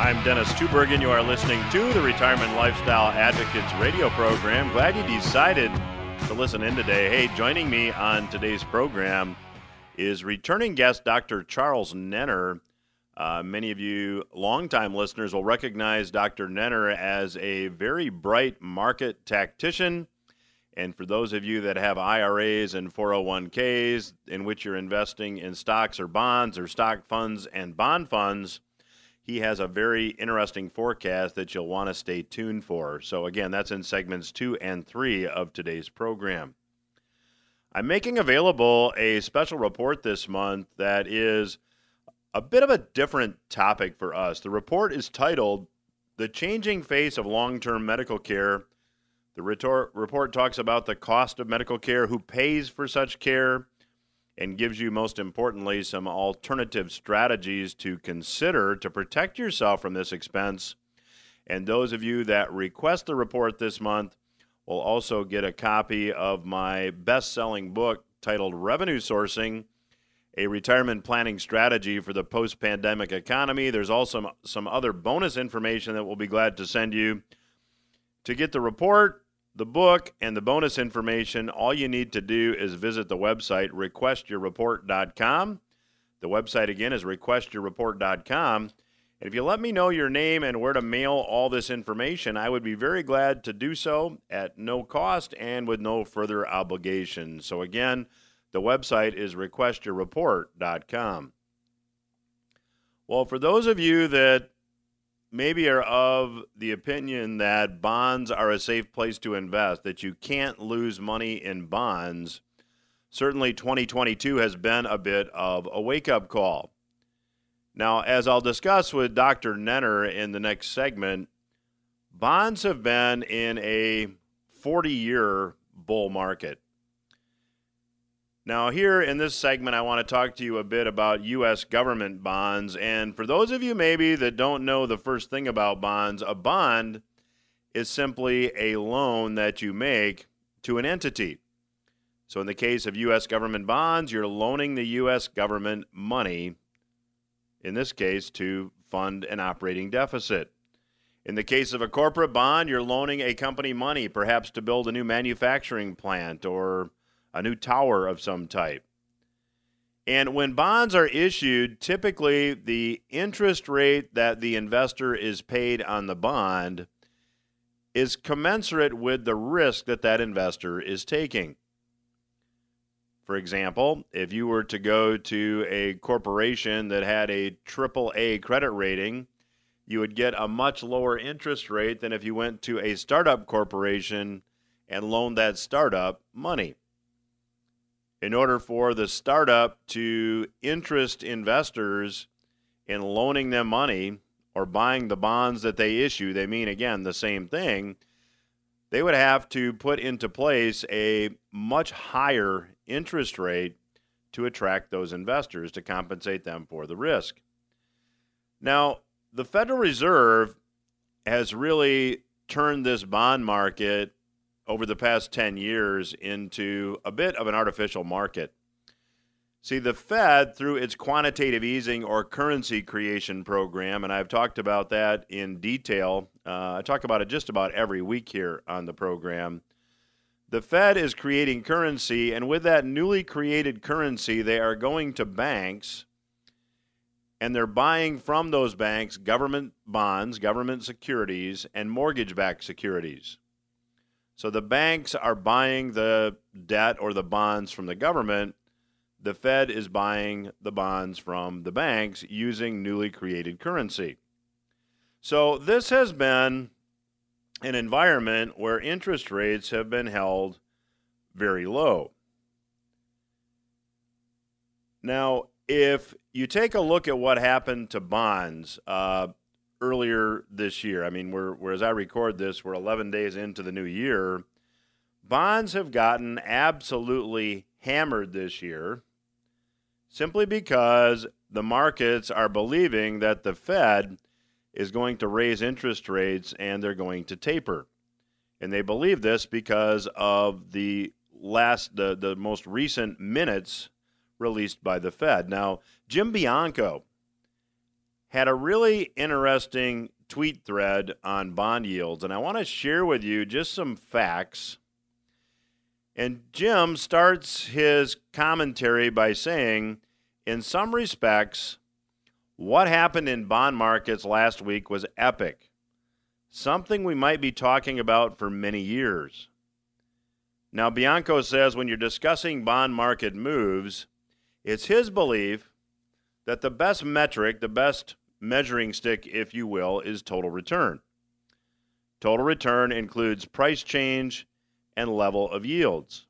I'm Dennis Tubergen. You are listening to the Retirement Lifestyle Advocates radio program. Glad you decided to listen in today. Hey, joining me on today's program is returning guest Dr. Charles Nenner. Many of you longtime listeners will recognize Dr. Nenner as a very bright market tactician. And for those of you that have IRAs and 401ks in which you're investing in stocks or bonds or stock funds and bond funds, he has a very interesting forecast that you'll want to stay tuned for. So again, that's in segments 2 and 3 of today's program. I'm making available a special report this month that is a bit of a different topic for us. The report is titled, The Changing Face of Long-Term Medical Care. The report talks about the cost of medical care, who pays for such care, and gives you, most importantly, some alternative strategies to consider to protect yourself from this expense. And those of you that request the report this month will also get a copy of my best-selling book titled Revenue Sourcing, a retirement planning strategy for the post-pandemic economy. There's also some other bonus information that we'll be glad to send you. To get the report, the book, and the bonus information, all you need to do is visit the website, requestyourreport.com. The website, again, is requestyourreport.com. And if you let me know your name and where to mail all this information, I would be very glad to do so at no cost and with no further obligation. So again, the website is requestyourreport.com. Well, for those of you that maybe are of the opinion that bonds are a safe place to invest, that you can't lose money in bonds, certainly 2022 has been a bit of a wake-up call. Now, as I'll discuss with Dr. Nenner in the next segment, bonds have been in a 40-year bull market. Now, here in this segment, I want to talk to you a bit about U.S. government bonds. And for those of you maybe that don't know the first thing about bonds, a bond is simply a loan that you make to an entity. So in the case of U.S. government bonds, you're loaning the U.S. government money, in this case, to fund an operating deficit. In the case of a corporate bond, you're loaning a company money, perhaps to build a new manufacturing plant or a new tower of some type. And when bonds are issued, typically the interest rate that the investor is paid on the bond is commensurate with the risk that that investor is taking. For example, if you were to go to a corporation that had a AAA credit rating, you would get a much lower interest rate than if you went to a startup corporation and loaned that startup money. In order for the startup to interest investors in loaning them money or buying the bonds that they issue, they mean, again, the same thing, they would have to put into place a much higher interest rate to attract those investors to compensate them for the risk. Now, the Federal Reserve has really turned this bond market over the past 10 years into a bit of an artificial market. See, the Fed, through its quantitative easing or currency creation program, and I've talked about that in detail. I talk about it just about every week here on the program. The Fed is creating currency, and with that newly created currency, they are going to banks, and they're buying from those banks government bonds, government securities, and mortgage-backed securities. So the banks are buying the debt or the bonds from the government. The Fed is buying the bonds from the banks using newly created currency. So this has been an environment where interest rates have been held very low. Now, if you take a look at what happened to bonds earlier this year, I mean, we're as I record this, we're 11 days into the new year. Bonds have gotten absolutely hammered this year simply because the markets are believing that the Fed is going to raise interest rates and they're going to taper. And they believe this because of the most recent minutes released by the Fed. Now, Jim Bianco had a really interesting tweet thread on bond yields, and I want to share with you just some facts. And Jim starts his commentary by saying, in some respects, what happened in bond markets last week was epic, something we might be talking about for many years. Now, Bianco says when you're discussing bond market moves, it's his belief that the best metric, the best measuring stick, if you will, is total return. Total return includes price change and level of yields.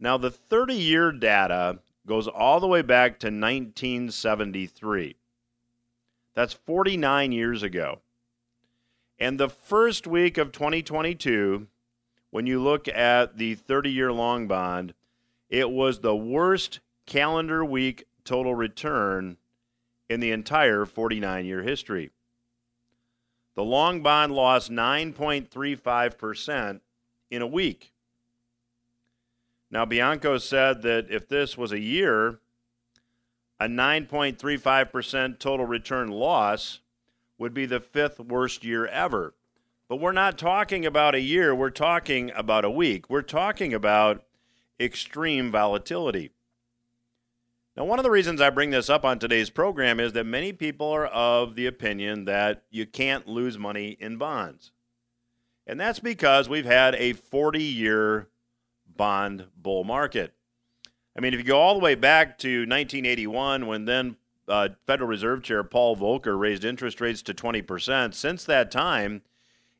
Now, the 30-year data goes all the way back to 1973. That's 49 years ago. And the first week of 2022, when you look at the 30-year long bond, it was the worst calendar week total return in the entire 49-year history. The long bond lost 9.35% in a week. Now, Bianco said that if this was a year, a 9.35% total return loss would be the fifth worst year ever. But we're not talking about a year. We're talking about a week. We're talking about extreme volatility. Now, one of the reasons I bring this up on today's program is that many people are of the opinion that you can't lose money in bonds. And that's because we've had a 40-year bond bull market. I mean, if you go all the way back to 1981, when then Federal Reserve Chair Paul Volcker raised interest rates to 20%, since that time,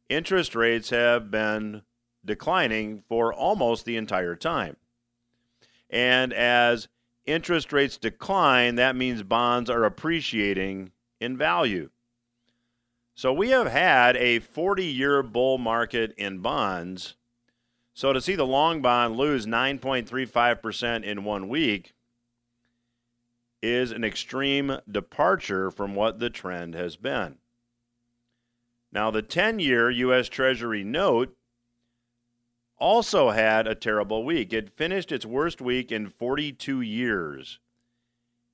interest rates have been declining for almost the entire time. And as interest rates decline, that means bonds are appreciating in value. So we have had a 40-year bull market in bonds. So to see the long bond lose 9.35% in 1 week is an extreme departure from what the trend has been. Now, the 10-year U.S. Treasury note also had a terrible week. It finished its worst week in 42 years.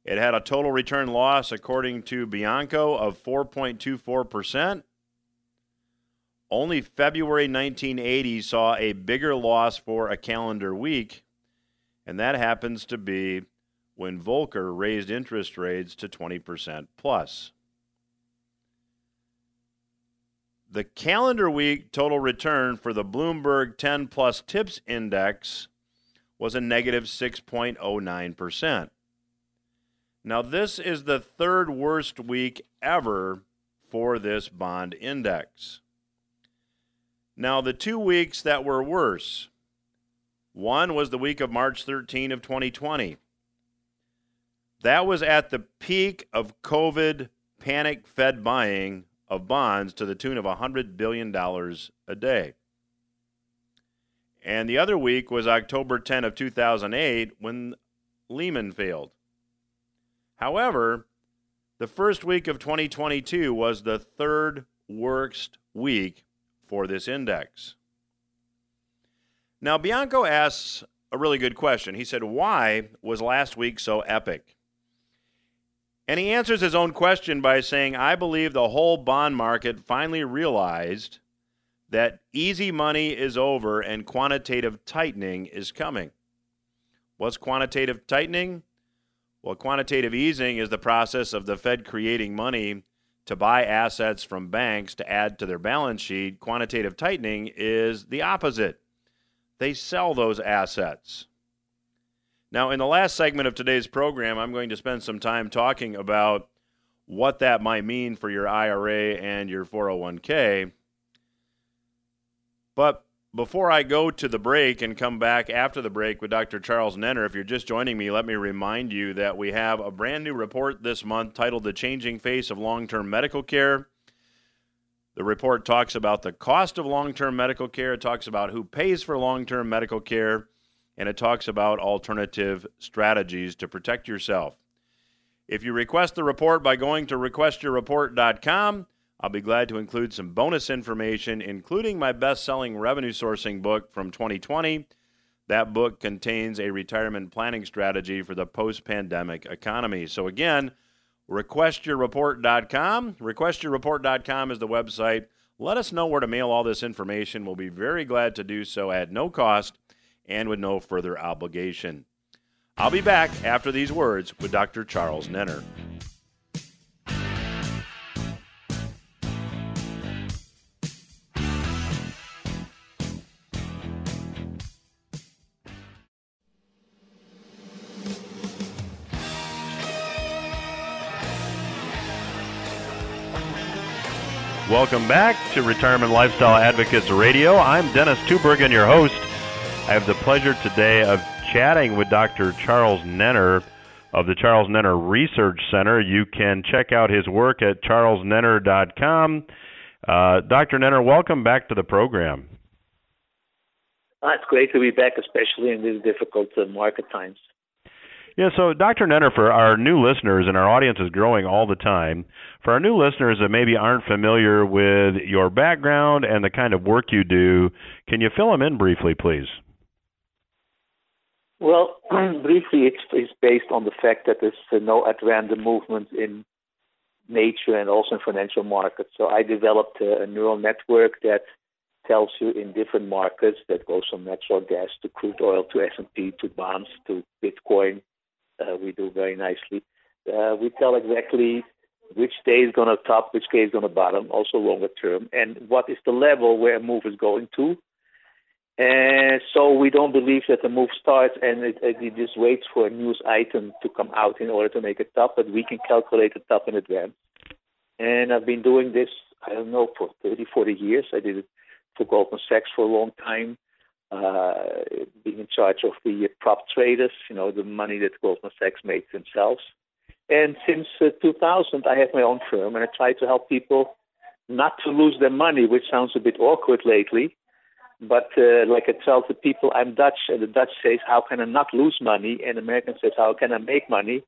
It had a total return loss, according to Bianco, of 4.24%. Only February 1980 saw a bigger loss for a calendar week, and that happens to be when Volcker raised interest rates to 20% plus. The calendar week total return for the Bloomberg 10-plus tips index was a negative 6.09%. Now, this is the third worst week ever for this bond index. Now, the 2 weeks that were worse, one was the week of March 13 of 2020. That was at the peak of COVID panic Fed buying of bonds to the tune of $100 billion a day. And the other week was October 10 of 2008 when Lehman failed. However, the first week of 2022 was the third worst week for this index. Now, Bianco asks a really good question. He said, why was last week so epic? And he answers his own question by saying, I believe the whole bond market finally realized that easy money is over and quantitative tightening is coming. What's quantitative tightening? Well, quantitative easing is the process of the Fed creating money to buy assets from banks to add to their balance sheet. Quantitative tightening is the opposite. They sell those assets. Now, in the last segment of today's program, I'm going to spend some time talking about what that might mean for your IRA and your 401k. But before I go to the break and come back after the break with Dr. Charles Nenner, if you're just joining me, let me remind you that we have a brand new report this month titled The Changing Face of Long-Term Medical Care. The report talks about the cost of long-term medical care. It talks about who pays for long-term medical care. And it talks about alternative strategies to protect yourself. If you request the report by going to requestyourreport.com, I'll be glad to include some bonus information, including my best-selling revenue sourcing book from 2020. That book contains a retirement planning strategy for the post-pandemic economy. So again, requestyourreport.com. Requestyourreport.com is the website. Let us know where to mail all this information. We'll be very glad to do so at no cost and with no further obligation. I'll be back after these words with Dr. Charles Nenner. Welcome back to Retirement Lifestyle Advocates Radio. I'm Dennis Tubergen, your host. I have the pleasure today of chatting with Dr. Charles Nenner of the Charles Nenner Research Center. You can check out his work at charlesnenner.com. Dr. Nenner, welcome back to the program. It's great to be back, especially in these difficult market times. Yeah, so Dr. Nenner, for our new listeners, and our audience is growing all the time, for our new listeners that maybe aren't familiar with your background and the kind of work you do, can you fill them in briefly, please? Well, briefly, it's based on the fact that there's no at-random movement in nature and also in financial markets. So I developed a neural network that tells you in different markets, that goes from natural gas to crude oil to S&P to bonds to Bitcoin. We do very nicely. We tell exactly which day is going to top, which day is going to bottom, also longer term, and what is the level where a move is going to. And so we don't believe that the move starts and it just waits for a news item to come out in order to make a top, but we can calculate the top in advance. And I've been doing this, I don't know, for 30, 40 years. I did it for Goldman Sachs for a long time. Being in charge of the prop traders, you know, the money that Goldman Sachs makes themselves. And since 2000, I have my own firm, and I try to help people not to lose their money, which sounds a bit awkward lately. But like I tell the people, I'm Dutch, and the Dutch says, how can I not lose money? And American says, how can I make money?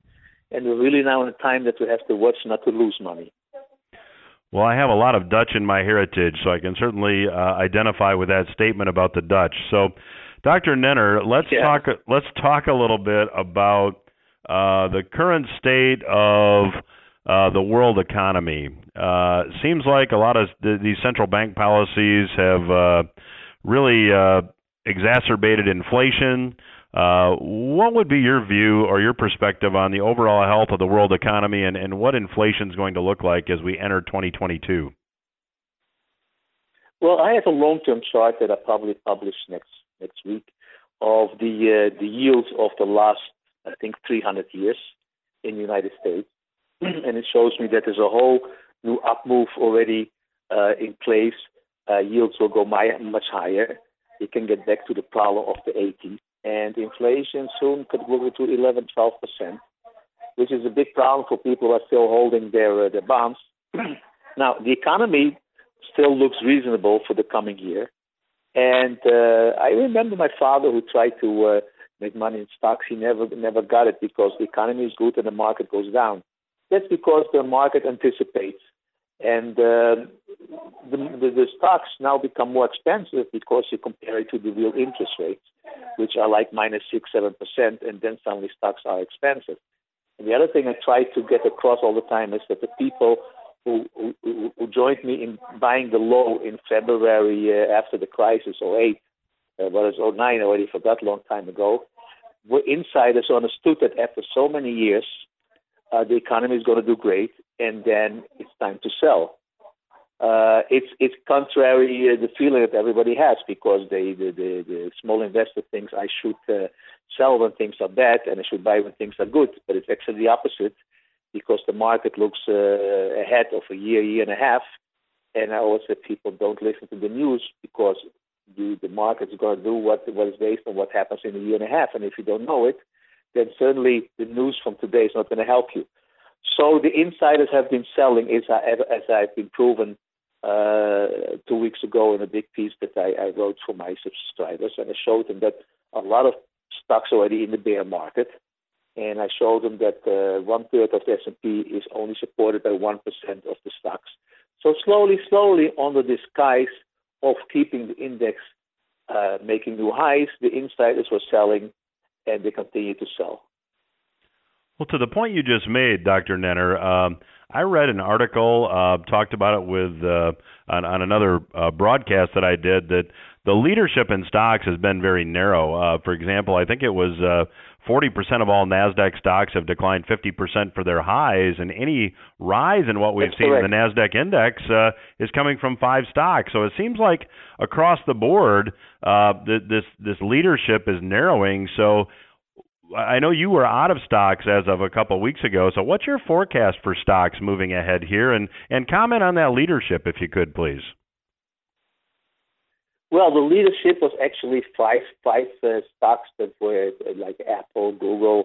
And we're really now in a time that we have to watch not to lose money. Well, I have a lot of Dutch in my heritage, so I can certainly identify with that statement about the Dutch. So, Dr. Nenner, let's talk a little bit about the current state of the world economy. Seems like a lot of these central bank policies have really exacerbated inflation. What would be your view or your perspective on the overall health of the world economy and what inflation is going to look like as we enter 2022? Well, I have a long-term chart that I'll probably publish next week of the yields of the last, I think, 300 years in the United States. And it shows me that there's a whole new up move already in place. Yields will go much higher. It can get back to the problem of the 80s. And inflation soon could go to 11, 12%, which is a big problem for people who are still holding their bonds. Now, the economy still looks reasonable for the coming year. And I remember my father who tried to make money in stocks. He never got it because the economy is good and the market goes down. That's because the market anticipates. And the stocks now become more expensive because you compare it to the real interest rates, which are like minus 6, 7%, and then suddenly stocks are expensive. And the other thing I try to get across all the time is that the people who joined me in buying the low in February after the crisis, 08, well, it's 09 already, forgot, long time ago, were insiders who understood that after so many years, the economy is going to do great, and then it's time to sell. It's contrary the feeling that everybody has because the small investor thinks I should sell when things are bad and I should buy when things are good. But it's actually the opposite because the market looks ahead of a year and a half. And I always say people don't listen to the news because the market's going to do what is based on what happens in a year and a half. And if you don't know it, then certainly the news from today is not going to help you. So the insiders have been selling, as I've been proven 2 weeks ago in a big piece that I wrote for my subscribers. And I showed them that a lot of stocks already in the bear market. And I showed them that 1/3 of the S&P is only supported by 1% of the stocks. So slowly, under the disguise of keeping the index making new highs, the insiders were selling and they continue to sell. Well, to the point you just made, Dr. Nenner, I read an article, talked about it with on another broadcast that I did, that the leadership in stocks has been very narrow. For example, I think it was 40% of all NASDAQ stocks have declined 50% for their highs, and any rise in what we've seen in the NASDAQ index is coming from five stocks. So it seems like across the board, this leadership is narrowing. So I know you were out of stocks as of a couple of weeks ago. So what's your forecast for stocks moving ahead here? And comment on that leadership, if you could, please. Well, the leadership was actually five stocks that were like Apple, Google,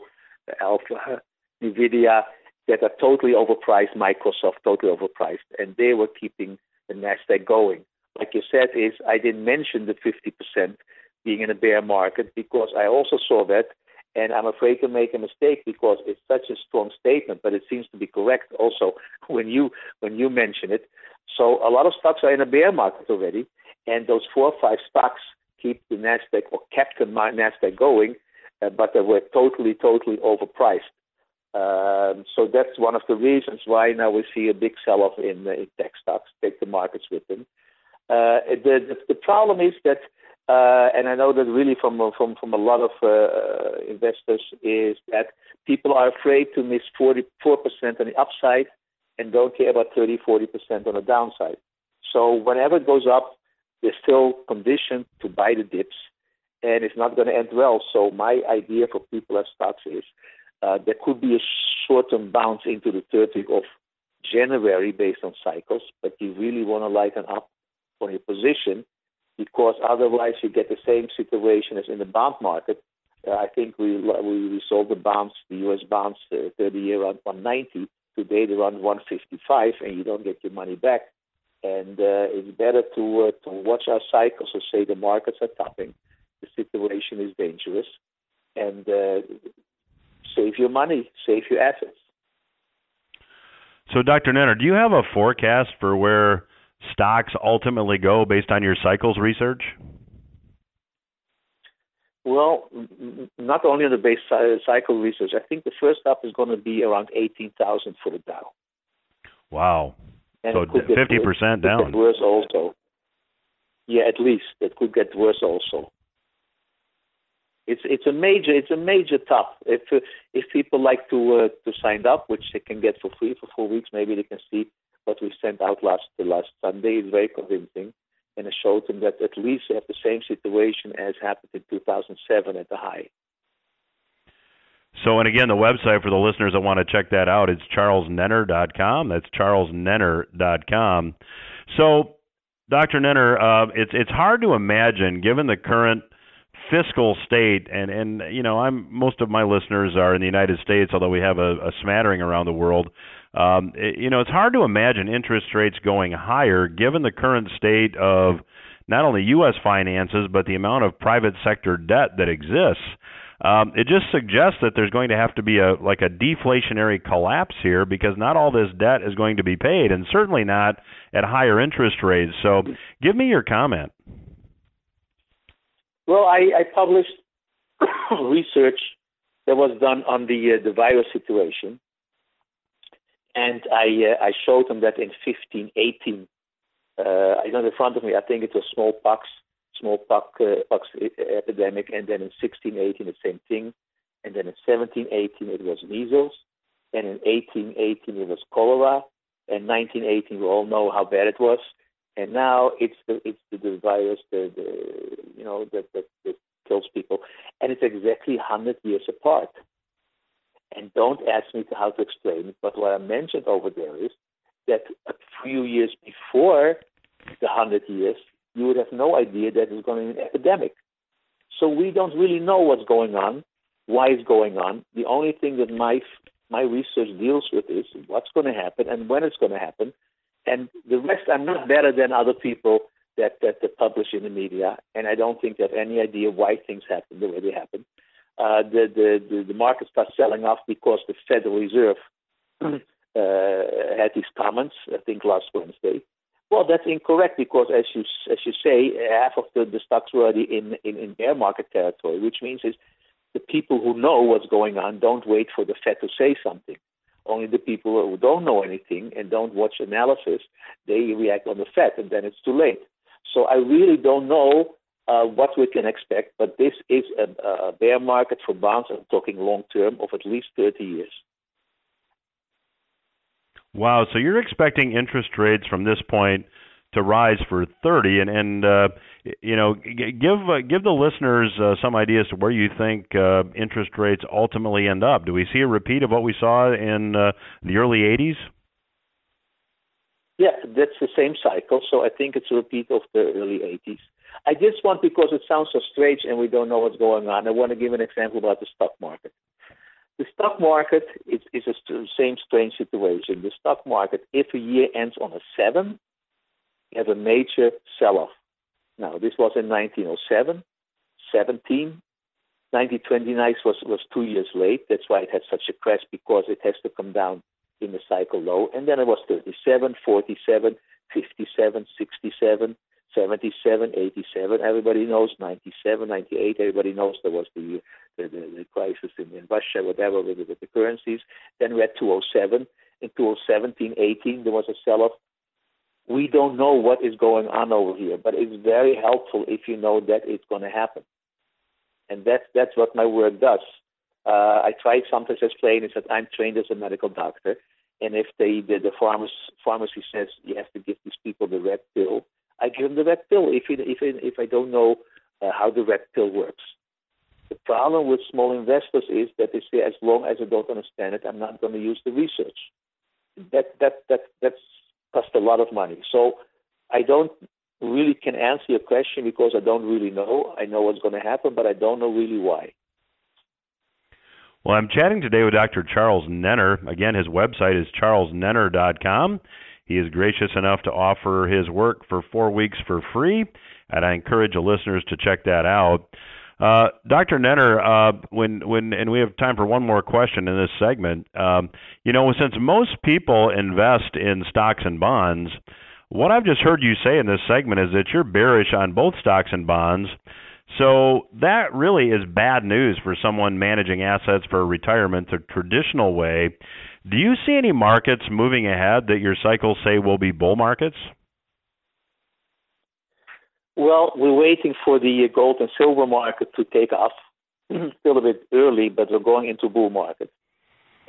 Alpha, Nvidia, that are totally overpriced, Microsoft, totally overpriced, and they were keeping the NASDAQ going. Like you said, is I didn't mention the 50% being in a bear market because I also saw that, and I'm afraid to make a mistake because it's such a strong statement, but it seems to be correct also when you mention it. So a lot of stocks are in a bear market already. And those four or five stocks keep the NASDAQ or kept the NASDAQ going, but they were totally overpriced. So that's one of the reasons why now we see a big sell-off in tech stocks, take the markets with them. The problem is that, and I know that really from a lot of investors, is that people are afraid to miss 44% on the upside and don't care about 30-40% on the downside. So whenever it goes up, they're still conditioned to buy the dips, and it's not going to end well. So my idea for people as stocks is there could be a short-term bounce into the 30th of January based on cycles, but you really want to lighten up on your position because otherwise you get the same situation as in the bond market. I think we saw the bonds, the U.S. bonds, 30-year around 190. Today they're around 155, and you don't get your money back. And it's better to watch our cycles and say the markets are topping. The situation is dangerous. And save your money, save your assets. So, Dr. Nenner, do you have a forecast for where stocks ultimately go based on your cycles research? Well, not only on the base cycle research. I think the first up is going to be around 18,000 for the Dow. Wow. And so 50% down. It could get worse also. Yeah, at least it could get worse also. It's a major top. If people like to sign up, which they can get for free for 4 weeks, maybe they can see what we sent out last Sunday. It's very convincing, and it showed them that at least they have the same situation as happened in 2007 at the high. So, and again, the website for the listeners that want to check that out, it's charlesnenner.com. That's charlesnenner.com. So, Dr. Nenner, it's hard to imagine, given the current fiscal state, and you know, most of my listeners are in the United States, although we have a smattering around the world. You know, it's hard to imagine interest rates going higher, given the current state of not only U.S. finances, but the amount of private sector debt that exists. It just suggests that there's going to have to be a deflationary collapse here because not all this debt is going to be paid, and certainly not at higher interest rates. So give me your comment. Well, I published research that was done on the virus situation, and I showed them that in 1518, I don't know in front of me, I think it was smallpox epidemic, and then in 1618 the same thing, and then in 1718 it was measles, and in 1818 it was cholera, and 1918 we all know how bad it was, and now it's the virus that kills people, and it's exactly 100 years apart. And don't ask me how to explain it, but what I mentioned over there is that a few years before the 100 years, you would have no idea that it's going to be an epidemic. So we don't really know what's going on, why it's going on. The only thing that my research deals with is what's going to happen and when it's going to happen. And the rest, I'm not better than other people that publish in the media, and I don't think they have any idea why things happen the way they happen. The market starts selling off because the Federal Reserve had these comments, I think, last Wednesday. Well, that's incorrect because, as you say, half of the stocks were already in bear market territory, which means is the people who know what's going on don't wait for the Fed to say something. Only the people who don't know anything and don't watch analysis, they react on the Fed, and then it's too late. So I really don't know what we can expect, but this is a bear market for bonds. I'm talking long term of at least 30 years. Wow, so you're expecting interest rates from this point to rise for 30, and you know, give the listeners some ideas to where you think interest rates ultimately end up. Do we see a repeat of what we saw in the early 80s? Yeah, that's the same cycle, so I think it's a repeat of the early 80s. I just want, because it sounds so strange and we don't know what's going on, I want to give an example about the stock market. The stock market is the same strange situation. The stock market, if a year ends on a 7, you have a major sell-off. Now, this was in 1907, 17. 1929 was 2 years late. That's why it had such a crash, because it has to come down in the cycle low. And then it was 37, 47, 57, 67, 77, 87. Everybody knows 97, 98. Everybody knows there was the crisis in Russia, whatever, with the currencies. Then we had 2007. In 2017, 18, there was a sell-off. We don't know what is going on over here, but it's very helpful if you know that it's going to happen. And that's what my work does. I try sometimes to explain is that I'm trained as a medical doctor, and if the pharmacy says you have to give these people the red pill, I give them the red pill if I don't know how the red pill works. The problem with small investors is that they say, as long as I don't understand it, I'm not going to use the research. That's cost a lot of money. So I don't really can answer your question because I don't really know. I know what's going to happen, but I don't know really why. Well, I'm chatting today with Dr. Charles Nenner. Again, his website is charlesnenner.com. He is gracious enough to offer his work for 4 weeks for free, and I encourage the listeners to check that out. Dr. Nenner, and we have time for one more question in this segment. You know, since most people invest in stocks and bonds, what I've just heard you say in this segment is that you're bearish on both stocks and bonds. So that really is bad news for someone managing assets for retirement the traditional way. Do you see any markets moving ahead that your cycles say will be bull markets? Well, we're waiting for the gold and silver market to take off. Still a bit early, but we're going into bull market.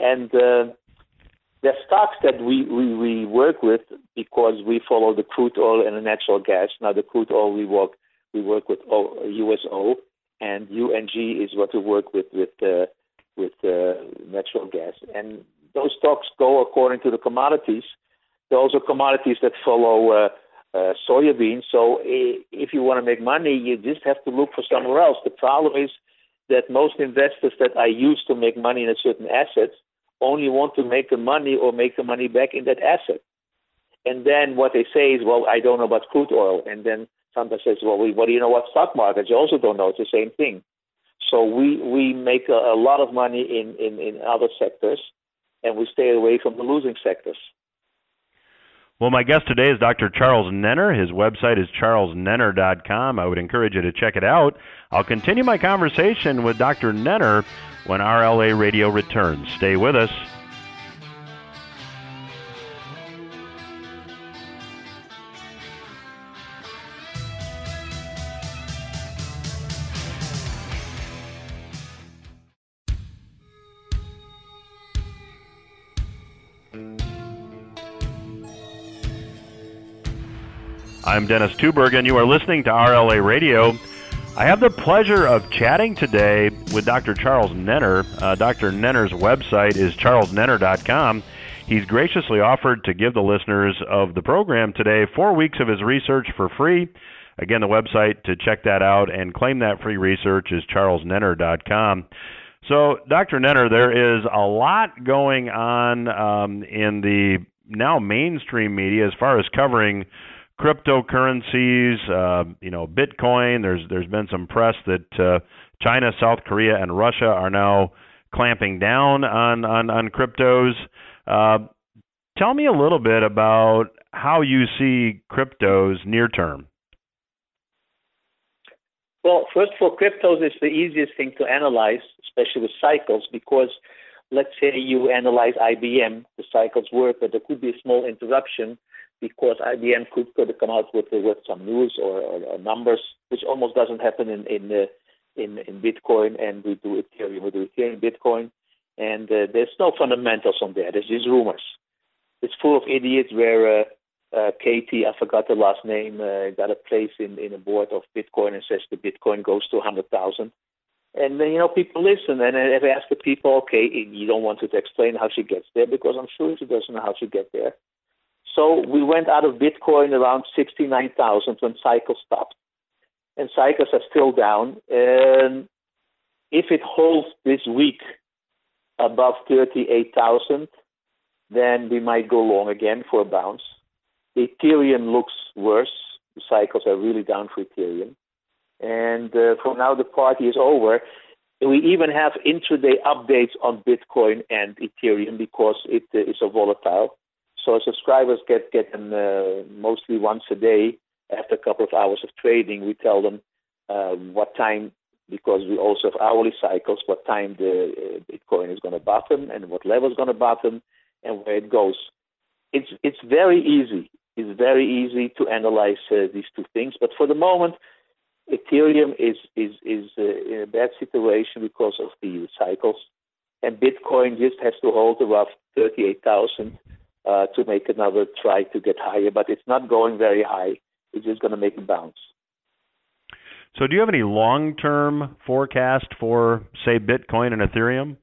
And the stocks that we work with, because we follow the crude oil and the natural gas. Now, the crude oil we work with USO, and UNG is what we work with natural gas. And those stocks go according to the commodities. There are also commodities that follow soybeans. So if you want to make money, you just have to look for somewhere else. The problem is that most investors that I used to make money in a certain asset only want to make the money or make the money back in that asset. And then what they say is, well, I don't know about crude oil. And then somebody says, well, what do you know about stock markets? You also don't know. It's the same thing. So we make a lot of money in other sectors, and we stay away from the losing sectors. Well, my guest today is Dr. Charles Nenner. His website is charlesnenner.com. I would encourage you to check it out. I'll continue my conversation with Dr. Nenner when RLA Radio returns. Stay with us. I'm Dennis Tubergen. You are listening to RLA Radio. I have the pleasure of chatting today with Dr. Charles Nenner. Dr. Nenner's website is charlesnenner.com. He's graciously offered to give the listeners of the program today 4 weeks of his research for free. Again, the website to check that out and claim that free research is charlesnenner.com. So, Dr. Nenner, there is a lot going on in the now mainstream media as far as covering cryptocurrencies, you know, Bitcoin. There's been some press that China, South Korea, and Russia are now clamping down on cryptos. Tell me a little bit about how you see cryptos near term. Well, first of all, cryptos is the easiest thing to analyze, especially with cycles, because let's say you analyze IBM, the cycles work, but there could be a small interruption because IBM could come out with some news or numbers, which almost doesn't happen in Bitcoin, and we do Ethereum, Bitcoin, and there's no fundamentals on there. There's just rumors. It's full of idiots where Katie, I forgot the last name, got a place in a board of Bitcoin and says the Bitcoin goes to 100,000. And then, you know, people listen. And if I ask the people, okay, you don't want to explain how she gets there because I'm sure she doesn't know how she get there. So we went out of Bitcoin around 69,000 when cycles stopped. And cycles are still down. And if it holds this week above 38,000, then we might go long again for a bounce. Ethereum looks worse. The cycles are really down for Ethereum. And for now, the party is over. We even have intraday updates on Bitcoin and Ethereum because it is so volatile. So subscribers get them mostly once a day. After a couple of hours of trading, we tell them what time, because we also have hourly cycles, what time the Bitcoin is going to bottom and what level is going to bottom and where it goes. It's very easy. It's very easy to analyze these two things. But for the moment, Ethereum is in a bad situation because of the cycles, and Bitcoin just has to hold above 38,000 to make another try to get higher. But it's not going very high. It's just going to make a bounce. So, do you have any long-term forecast for, say, Bitcoin and Ethereum?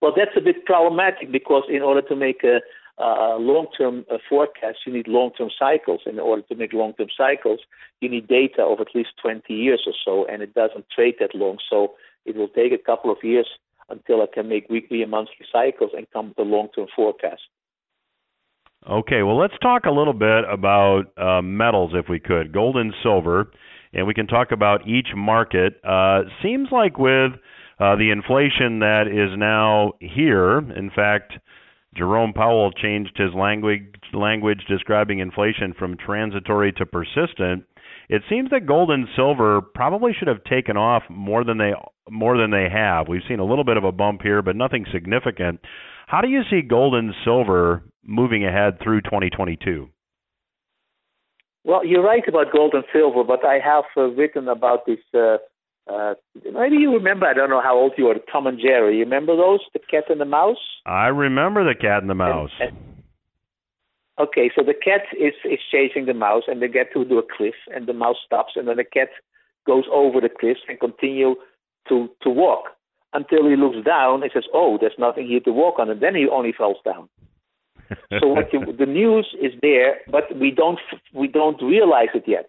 Well, that's a bit problematic because in order to make a long-term forecast, you need long-term cycles. In order to make long-term cycles, you need data of at least 20 years or so, and it doesn't trade that long. So it will take a couple of years until I can make weekly and monthly cycles and come with a long-term forecast. Okay, well, let's talk a little bit about metals, if we could, gold and silver, and we can talk about each market. Seems like with the inflation that is now here, in fact, Jerome Powell changed his language describing inflation from transitory to persistent. It seems that gold and silver probably should have taken off more than they have. We've seen a little bit of a bump here, but nothing significant. How do you see gold and silver moving ahead through 2022? Well, you're right about gold and silver, but I have written about this. Maybe you remember, I don't know how old you are, Tom and Jerry. You remember those, The Cat and the Mouse? I remember The Cat and the Mouse. Okay, so the cat is chasing the mouse, and they get to do a cliff, and the mouse stops, and then the cat goes over the cliff and continue to walk until he looks down and says, oh, there's nothing here to walk on, and then he only falls down. So the news is there, but we don't realize it yet.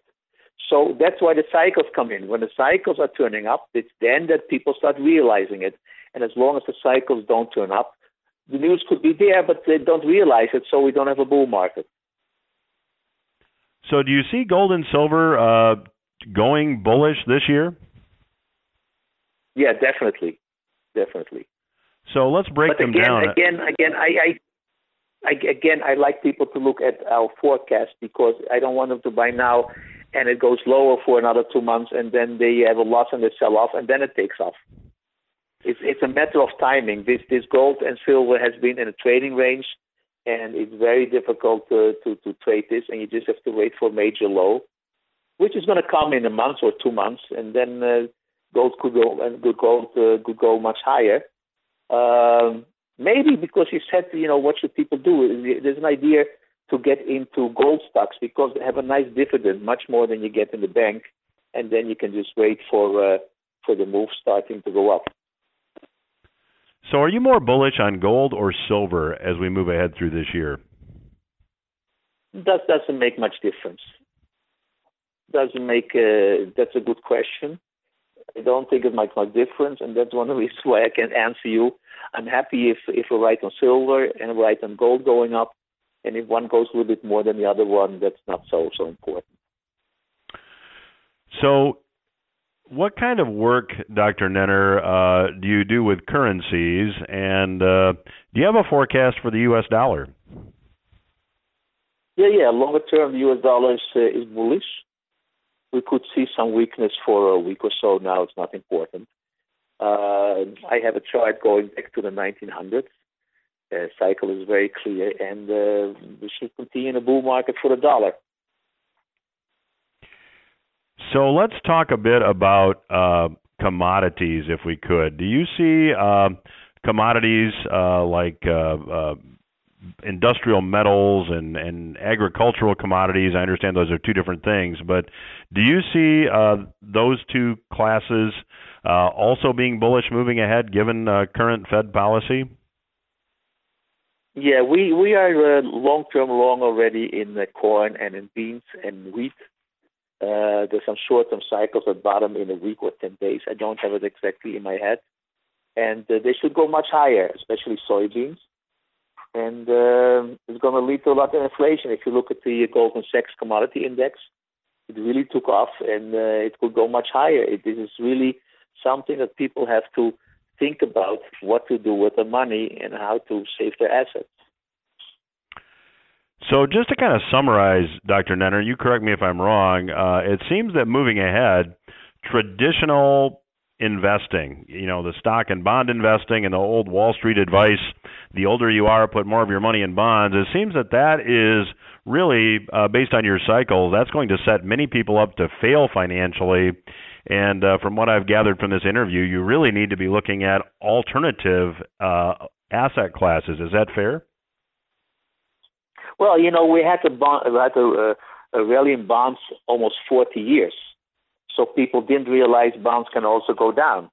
So that's why the cycles come in. When the cycles are turning up, it's then that people start realizing it. And as long as the cycles don't turn up, the news could be there, but they don't realize it, so we don't have a bull market. So do you see gold and silver going bullish this year? Yeah, definitely. So let's break them down. I like people to look at our forecast because I don't want them to buy now and it goes lower for another 2 months and then they have a loss and they sell off and then it takes off. It's a matter of timing. This gold and silver has been in a trading range, and it's very difficult to trade this, and you just have to wait for a major low, which is going to come in a month or 2 months, and then gold could go much higher. Maybe because you said, you know, what should people do? There's an idea to get into gold stocks because they have a nice dividend, much more than you get in the bank, and then you can just wait for the move starting to go up. So are you more bullish on gold or silver as we move ahead through this year? That doesn't make much difference. That's a good question. I don't think it makes much difference, and that's one of the reasons why I can answer you. I'm happy if we're right on silver and right on gold going up, and if one goes a little bit more than the other one, that's not so important. So what kind of work, Dr. Nenner, do you do with currencies, and do you have a forecast for the U.S. dollar? Yeah. Longer term, the U.S. dollar is bullish. We could see some weakness for a week or so now. It's not important. I have a chart going back to the 1900s. The cycle is very clear, and we should continue in a bull market for the dollar. So let's talk a bit about commodities, if we could. Do you see commodities like industrial metals and agricultural commodities? I understand those are two different things, but do you see those two classes also being bullish moving ahead given current Fed policy? Yeah, we are long-term long already in corn and in beans and wheat. There's some short-term cycles at bottom in a week or 10 days. I don't have it exactly in my head. And they should go much higher, especially soybeans. And it's going to lead to a lot of inflation. If you look at the Goldman Sachs Commodity Index, it really took off, and it could go much higher. This is really something that people have to think about, what to do with the money and how to save their assets. So just to kind of summarize, Dr. Nenner, you correct me if I'm wrong, it seems that moving ahead, traditional investing, the stock and bond investing and the old Wall Street advice, the older you are, put more of your money in bonds, it seems that that is really, based on your cycle, that's going to set many people up to fail financially. And from what I've gathered from this interview, you really need to be looking at alternative asset classes. Is that fair? Well, we had a rally in bonds almost 40 years. So people didn't realize bonds can also go down.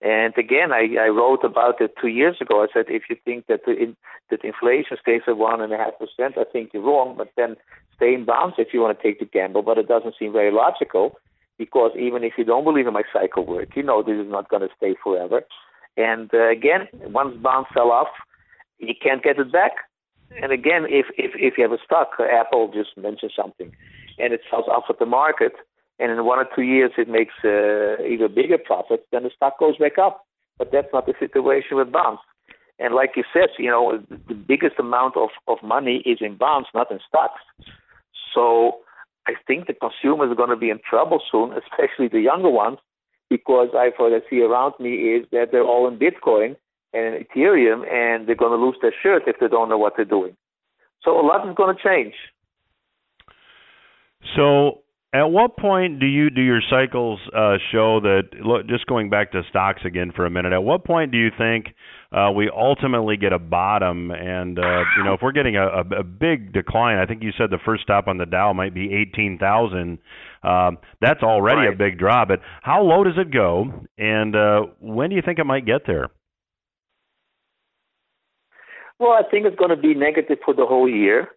And again, I wrote about it 2 years ago. I said, if you think that inflation stays at 1.5%, I think you're wrong, but then stay in bonds if you want to take the gamble. But it doesn't seem very logical, because even if you don't believe in my cycle work, this is not going to stay forever. And again, once bonds sell off, you can't get it back. And again, if you have a stock, Apple just mentioned something, and it sells off at the market, and in 1 or 2 years it makes even bigger profits, then the stock goes back up. But that's not the situation with bonds. And like you said, the biggest amount of money is in bonds, not in stocks. So I think the consumers are going to be in trouble soon, especially the younger ones, because what I see around me is that they're all in Bitcoin and Ethereum, and they're going to lose their shirt if they don't know what they're doing. So a lot is going to change. So at what point do your cycles show that, just going back to stocks again for a minute, at what point do you think we ultimately get a bottom? And, if we're getting a big decline, I think you said the first stop on the Dow might be 18,000. That's already right. A big drop. But how low does it go? And when do you think it might get there? Well, I think it's going to be negative for the whole year.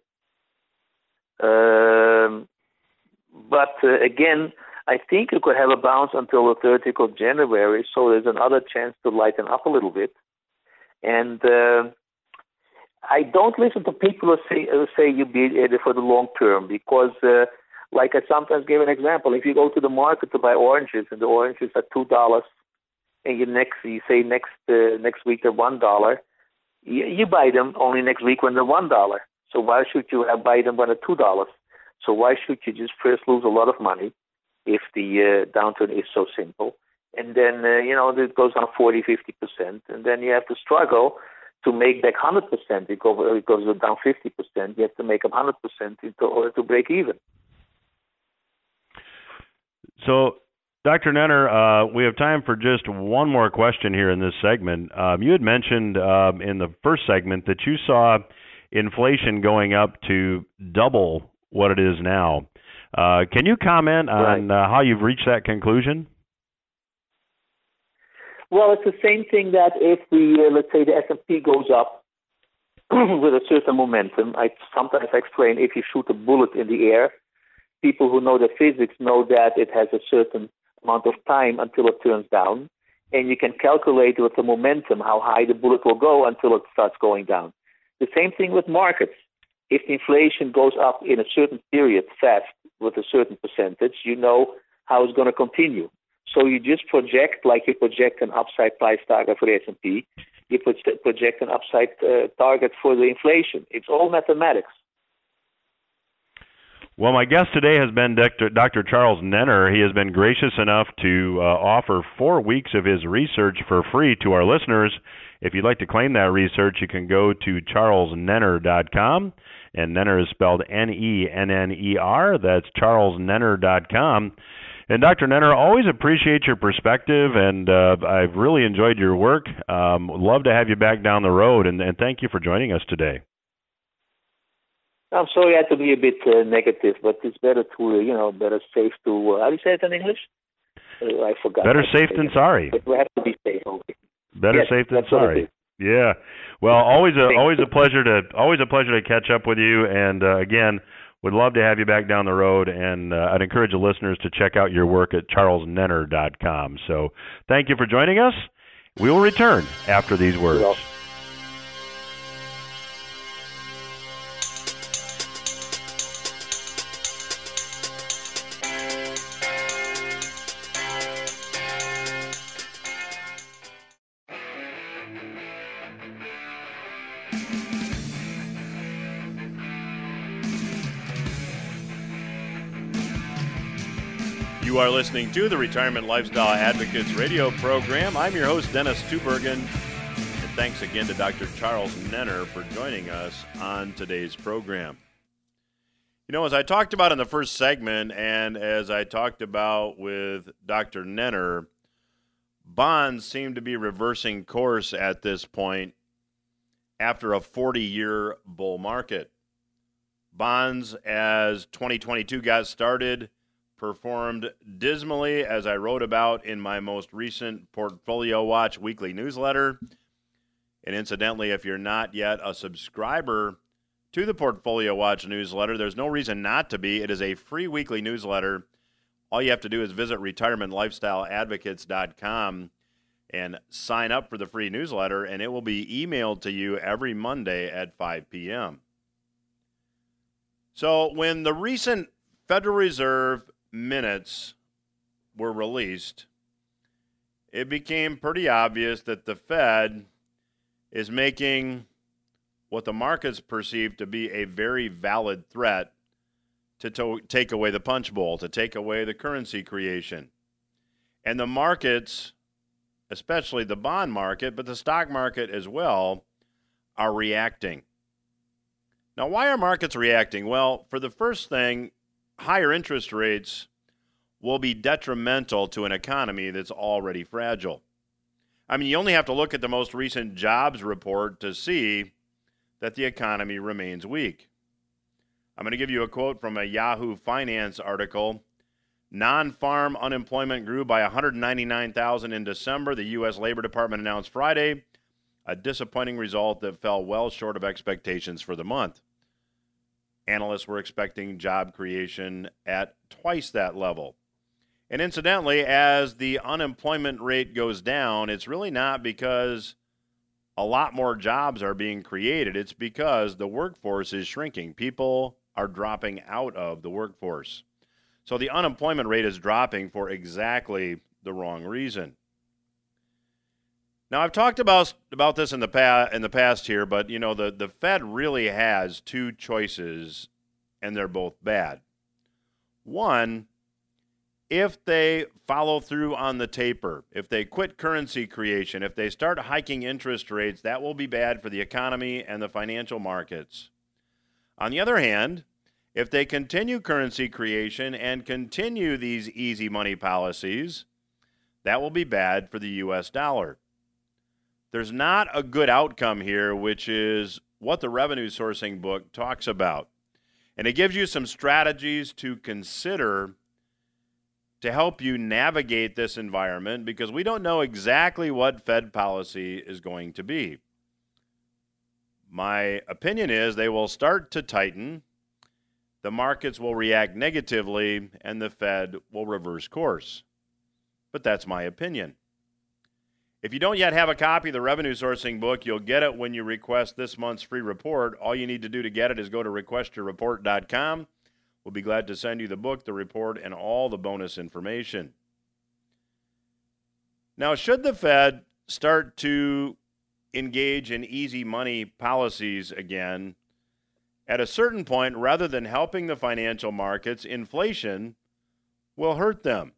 But again, I think you could have a bounce until the 30th of January, so there's another chance to lighten up a little bit. And I don't listen to people who say you be it for the long term, because like I sometimes give an example, if you go to the market to buy oranges and the oranges are $2 and next week they're $1, you buy them only next week when they're $1. So why should you buy them when they're $2? So why should you just first lose a lot of money if the downturn is so simple? And then, it goes down 40, 50%. And then you have to struggle to make back 100%. It goes down 50%. You have to make up 100% in order to break even. So, Dr. Nenner, we have time for just one more question here in this segment. You had mentioned in the first segment that you saw inflation going up to double what it is now. Can you comment on how you've reached that conclusion? Well, it's the same thing that if let's say the S&P goes up with a certain momentum, I sometimes explain if you shoot a bullet in the air, people who know the physics know that it has a certain amount of time until it turns down, and you can calculate with the momentum how high the bullet will go until it starts going down. The same thing with markets. If inflation goes up in a certain period fast with a certain percentage, you know how it's going to continue. So you just project, like you project an upside price target for the S&P, you project an upside target for the inflation. It's all mathematics. Well, my guest today has been Dr. Charles Nenner. He has been gracious enough to offer 4 weeks of his research for free to our listeners. If you'd like to claim that research, you can go to charlesnenner.com, and Nenner is spelled Nenner. That's charlesnenner.com. And Dr. Nenner, always appreciate your perspective, and I've really enjoyed your work. Would love to have you back down the road, and thank you for joining us today. I'm sorry I had to be a bit negative, but it's better to, better safe to, how do you say it in English? I forgot. Better safe than sorry. But we have to be safe. Okay. Better safe than sorry. Yeah. Well, always a pleasure to catch up with you. And again, would love to have you back down the road. And I'd encourage the listeners to check out your work at charlesnenner.com. So thank you for joining us. We will return after these words. Well. You are listening to the Retirement Lifestyle Advocates radio program. I'm your host, Dennis Tubergen, and thanks again to Dr. Charles Nenner for joining us on today's program. You know, as I talked about in the first segment, and as I talked about with Dr. Nenner, bonds seem to be reversing course at this point after a 40-year bull market. Bonds, as 2022 got started, performed dismally, as I wrote about in my most recent Portfolio Watch weekly newsletter. And incidentally, if you're not yet a subscriber to the Portfolio Watch newsletter, there's no reason not to be. It is a free weekly newsletter. All you have to do is visit retirementlifestyleadvocates.com and sign up for the free newsletter, and it will be emailed to you every Monday at 5 p.m. So when the recent Federal Reserve minutes were released, it became pretty obvious that the Fed is making what the markets perceive to be a very valid threat to take away the punch bowl, to take away the currency creation. And the markets, especially the bond market, but the stock market as well, are reacting. Now, why are markets reacting? Well, for the first thing, higher interest rates will be detrimental to an economy that's already fragile. I mean, you only have to look at the most recent jobs report to see that the economy remains weak. I'm going to give you a quote from a Yahoo Finance article. Non-farm unemployment grew by 199,000 in December. The U.S. Labor Department announced Friday, a disappointing result that fell well short of expectations for the month. Analysts were expecting job creation at twice that level. And incidentally, as the unemployment rate goes down, it's really not because a lot more jobs are being created. It's because the workforce is shrinking. People are dropping out of the workforce. So the unemployment rate is dropping for exactly the wrong reason. Now, I've talked about this in the past here, but, the Fed really has two choices, and they're both bad. One, if they follow through on the taper, if they quit currency creation, if they start hiking interest rates, that will be bad for the economy and the financial markets. On the other hand, if they continue currency creation and continue these easy money policies, that will be bad for the U.S. dollar. There's not a good outcome here, which is what the Revenue Sourcing book talks about. And it gives you some strategies to consider to help you navigate this environment, because we don't know exactly what Fed policy is going to be. My opinion is they will start to tighten, the markets will react negatively, and the Fed will reverse course. But that's my opinion. If you don't yet have a copy of the Revenue Sourcing book, you'll get it when you request this month's free report. All you need to do to get it is go to requestyourreport.com. We'll be glad to send you the book, the report, and all the bonus information. Now, should the Fed start to engage in easy money policies again, At a certain point, rather than helping the financial markets, inflation will hurt them.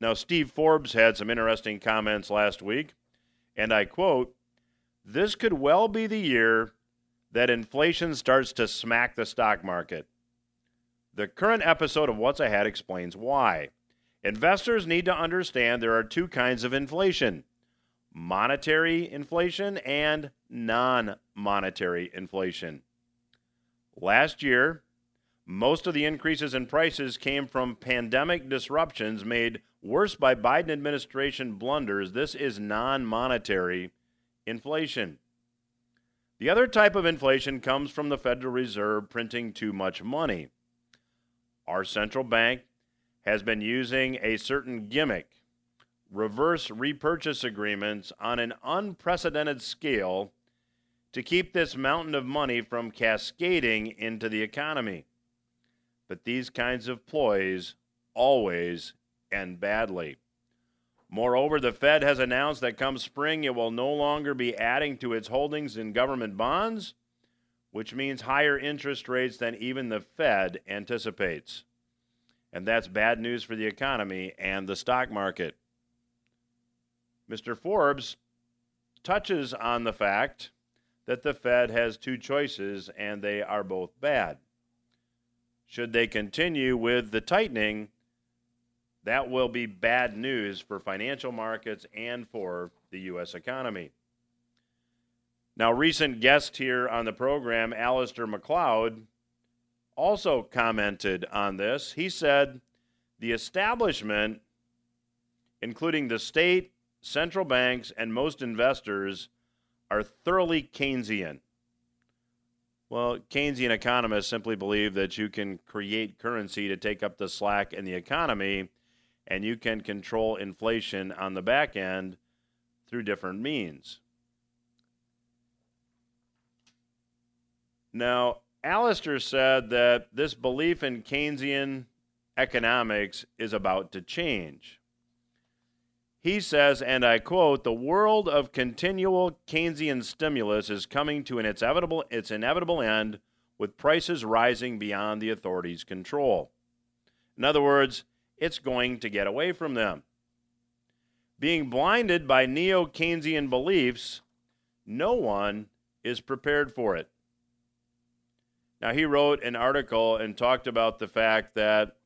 Now, Steve Forbes had some interesting comments last week, and I quote, "This could well be the year that inflation starts to smack the stock market. The current episode of What's Ahead explains why. Investors need to understand there are two kinds of inflation, monetary inflation and non-monetary inflation. Last year, most of the increases in prices came from pandemic disruptions made worse by Biden administration blunders. This is non-monetary inflation. The other type of inflation comes from the Federal Reserve printing too much money. Our central bank has been using a certain gimmick, reverse repurchase agreements, on an unprecedented scale to keep this mountain of money from cascading into the economy. But these kinds of ploys always end badly. Moreover, the Fed has announced that come spring it will no longer be adding to its holdings in government bonds, which means higher interest rates than even the Fed anticipates. And that's bad news for the economy and the stock market." Mr. Forbes touches on the fact that the Fed has two choices, and they are both bad. Should they continue with the tightening, that will be bad news for financial markets and for the U.S. economy. Now, recent guest here on the program, Alastair Macleod, also commented on this. He said, "The establishment, including the state, central banks, and most investors, are thoroughly Keynesian." Well, Keynesian economists simply believe that you can create currency to take up the slack in the economy, and you can control inflation on the back end through different means. Now, Alastair said that this belief in Keynesian economics is about to change. He says, and I quote, "The world of continual Keynesian stimulus is coming to its inevitable end, with prices rising beyond the authorities' control." In other words, it's going to get away from them. Being blinded by neo-Keynesian beliefs, no one is prepared for it. Now, he wrote an article and talked about the fact that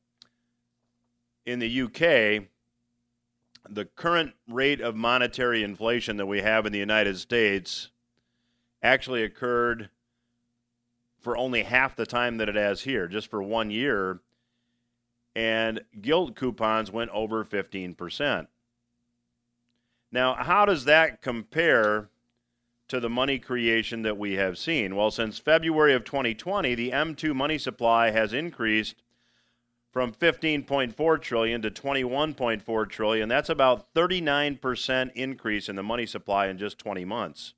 in the UK, the current rate of monetary inflation that we have in the United States actually occurred for only half the time that it has here, just for 1 year, and gilt coupons went over 15%. Now, how does that compare to the money creation that we have seen? Well, since February of 2020, the M2 money supply has increased from 15.4 trillion to 21.4 trillion. That's about 39% increase in the money supply in just 20 months.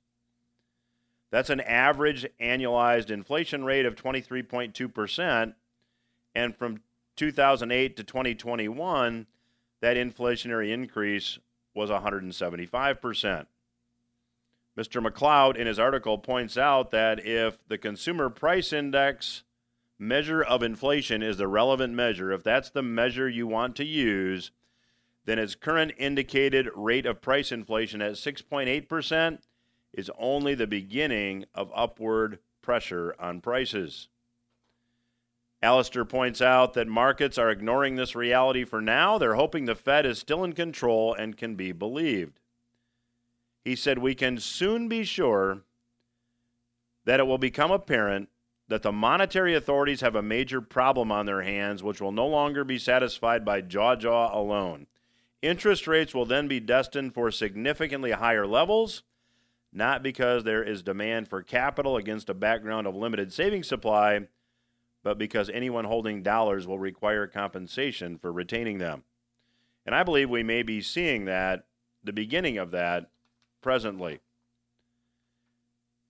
That's an average annualized inflation rate of 23.2%. And from 2008 to 2021, that inflationary increase was 175%. Mr. Macleod, in his article, points out that if the Consumer Price Index measure of inflation is the relevant measure, if that's the measure you want to use, then its current indicated rate of price inflation at 6.8% is only the beginning of upward pressure on prices. Alastair points out that markets are ignoring this reality for now. They're hoping the Fed is still in control and can be believed. He said, "We can soon be sure that it will become apparent that the monetary authorities have a major problem on their hands, which will no longer be satisfied by jaw alone. Interest rates will then be destined for significantly higher levels, not because there is demand for capital against a background of limited savings supply, but because anyone holding dollars will require compensation for retaining them." And I believe we may be seeing that, the beginning of that, presently.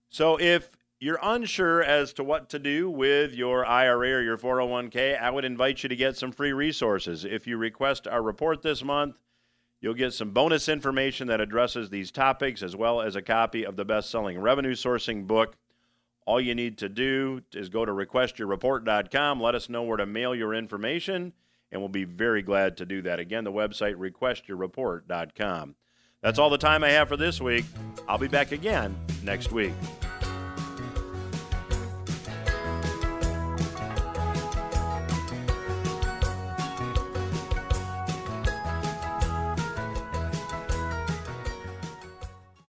So if you're unsure as to what to do with your IRA or your 401k, I would invite you to get some free resources. If you request our report this month, you'll get some bonus information that addresses these topics, as well as a copy of the best-selling Revenue Sourcing book, All you need to do is go to requestyourreport.com. Let us know where to mail your information, and we'll be very glad to do that. Again, the website, requestyourreport.com. That's all the time I have for this week. I'll be back again next week.